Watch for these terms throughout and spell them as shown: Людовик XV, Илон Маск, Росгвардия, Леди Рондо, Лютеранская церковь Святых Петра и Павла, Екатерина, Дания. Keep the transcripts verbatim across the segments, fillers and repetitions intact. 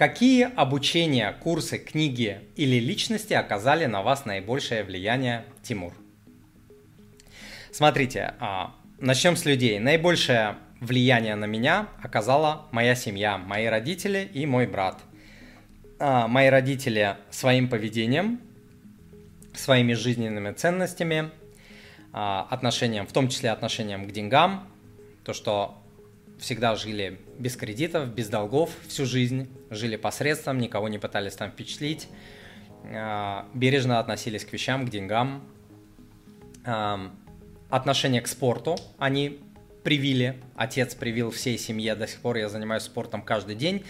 Какие обучения, курсы, книги или личности оказали на вас наибольшее влияние, Тимур? Смотрите, начнем с людей. Наибольшее влияние на меня оказала моя семья, мои родители и мой брат. Мои родители своим поведением, своими жизненными ценностями, отношением, в том числе отношением к деньгам, то, что всегда жили без кредитов, без долгов всю жизнь, жили по средствам, никого не пытались там впечатлить, бережно относились к вещам, к деньгам. Отношение к спорту они привили, отец привил всей семье, до сих пор я занимаюсь спортом каждый день,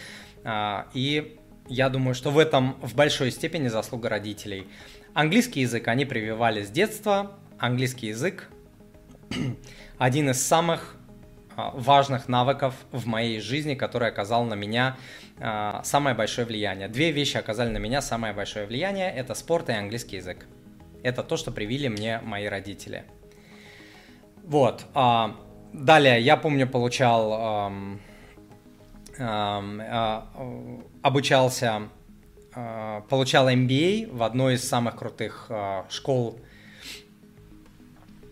и я думаю, что в этом в большой степени заслуга родителей. Английский язык они прививали с детства, английский язык один из самых важных навыков в моей жизни, который оказал на меня э, самое большое влияние. Две вещи оказали на меня самое большое влияние. Это спорт и английский язык. Это то, что привили мне мои родители. Вот. Э, далее, я помню, получал... Э, э, обучался... Э, получал эм би эй в одной из самых крутых э, школ,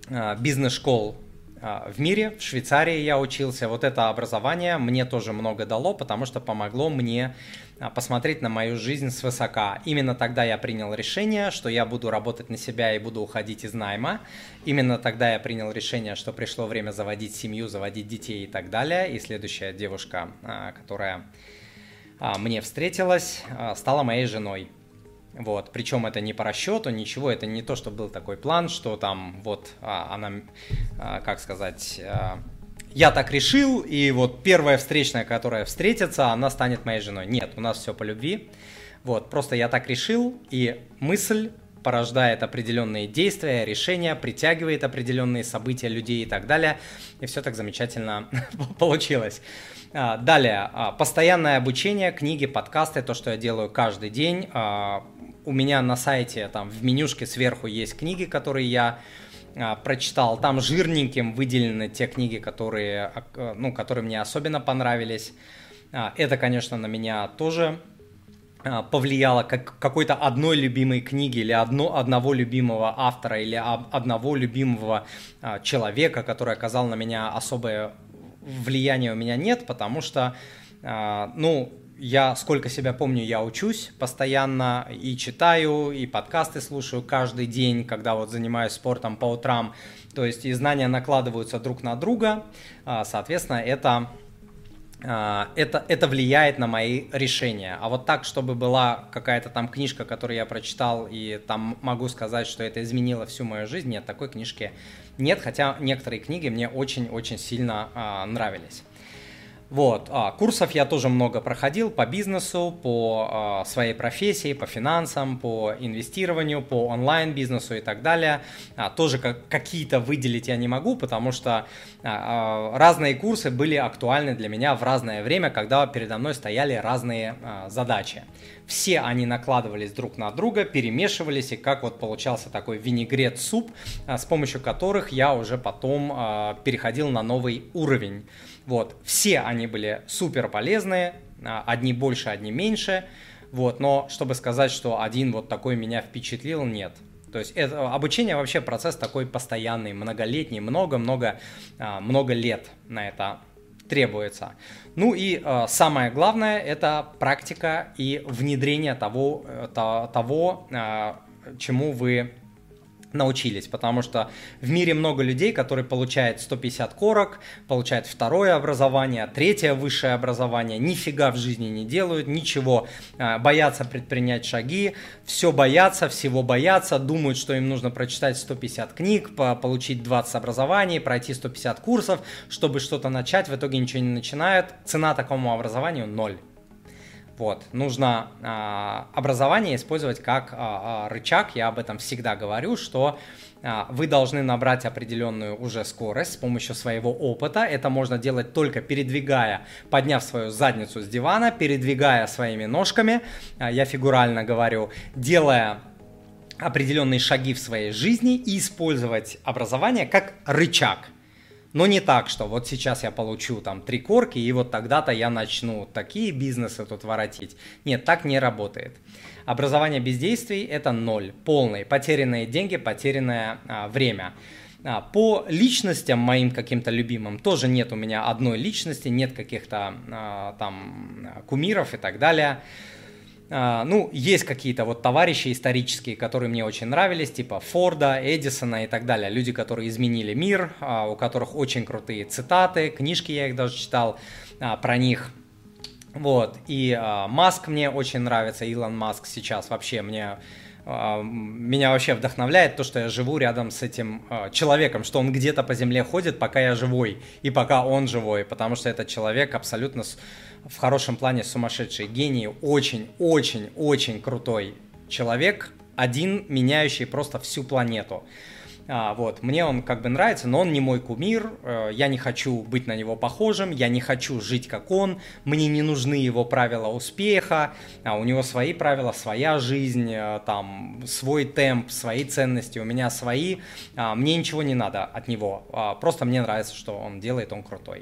э, бизнес-школ в мире, в Швейцарии я учился. Вот это образование мне тоже много дало, потому что помогло мне посмотреть на мою жизнь свысока. Именно тогда я принял решение, что я буду работать на себя и буду уходить из найма. Именно тогда я принял решение, что пришло время заводить семью, заводить детей и так далее. И следующая девушка, которая мне встретилась, стала моей женой. Вот, причем это не по расчету, ничего, это не то, что был такой план, что там вот а, она, а, как сказать, а, я так решил, и вот первая встречная, которая встретится, она станет моей женой. Нет, у нас все по любви, вот, просто я так решил, и мысль порождает определенные действия, решения, притягивает определенные события, людей и так далее, и все так замечательно получилось. Далее, постоянное обучение, книги, подкасты, то, что я делаю каждый день. У меня на сайте, там в менюшке сверху есть книги, которые я прочитал. Там жирненьким выделены те книги, которые, ну, которые мне особенно понравились. Это, конечно, на меня тоже повлияло, как какой-то одной любимой книги или одно, одного любимого автора или одного любимого человека, который оказал на меня особое влияние, у меня нет, потому что, ну, я, сколько себя помню, я учусь постоянно и читаю, и подкасты слушаю каждый день, когда вот занимаюсь спортом по утрам, то есть и знания накладываются друг на друга, соответственно, это... Это, это влияет на мои решения. А вот так, чтобы была какая-то там книжка, которую я прочитал, и там могу сказать, что это изменило всю мою жизнь, нет, такой книжки нет, хотя некоторые книги мне очень-очень сильно а, нравились. Вот, а, курсов я тоже много проходил по бизнесу, по а, своей профессии, по финансам, по инвестированию, по онлайн-бизнесу и так далее. А, тоже как, какие-то выделить я не могу, потому что а, а, разные курсы были актуальны для меня в разное время, когда передо мной стояли разные а, задачи. Все они накладывались друг на друга, перемешивались, и как вот получался такой винегрет-суп, а, с помощью которых я уже потом а, переходил на новый уровень. Вот, все они были супер полезные, одни больше, одни меньше, вот, но чтобы сказать, что один вот такой меня впечатлил, нет. То есть это, обучение вообще процесс такой постоянный, многолетний, много-много много лет на это требуется. Ну и самое главное, это практика и внедрение того, того, чему вы научились, потому что в мире много людей, которые получают сто пятьдесят корок, получают второе образование, третье высшее образование, нифига в жизни не делают, ничего, боятся предпринять шаги, все боятся, всего боятся, думают, что им нужно прочитать сто пятьдесят книг, получить двадцать образований, пройти сто пятьдесят курсов, чтобы что-то начать, в итоге ничего не начинают, цена такому образованию ноль. Вот. Нужно а, образование использовать как а, а, рычаг, я об этом всегда говорю, что а, вы должны набрать определенную уже скорость с помощью своего опыта, это можно делать только передвигая, подняв свою задницу с дивана, передвигая своими ножками, а, я фигурально говорю, делая определенные шаги в своей жизни и использовать образование как рычаг. Но не так, что вот сейчас я получу там три корки, и вот тогда-то я начну такие бизнесы тут воротить. Нет, так не работает. Образование без действий – это ноль, полный, потерянные деньги, потерянное а, время. А, по личностям моим каким-то любимым тоже нет у меня одной личности, нет каких-то а, там кумиров и так далее. А, ну, есть какие-то вот товарищи исторические, которые мне очень нравились, типа Форда, Эдисона и так далее. Люди, которые изменили мир, а, у которых очень крутые цитаты, книжки я их даже читал а, про них. Вот, и а, Маск мне очень нравится, Илон Маск сейчас вообще мне, а, меня вообще вдохновляет то, что я живу рядом с этим а, человеком, что он где-то по земле ходит, пока я живой, и пока он живой, потому что этот человек абсолютно с, в хорошем плане сумасшедший гений, очень-очень-очень крутой человек, один, меняющий просто всю планету. А, вот, мне он как бы нравится, но он не мой кумир, э, я не хочу быть на него похожим, я не хочу жить как он, мне не нужны его правила успеха, а у него свои правила, своя жизнь, э, там, свой темп, свои ценности, у меня свои, а, мне ничего не надо от него, а, просто мне нравится, что он делает, он крутой.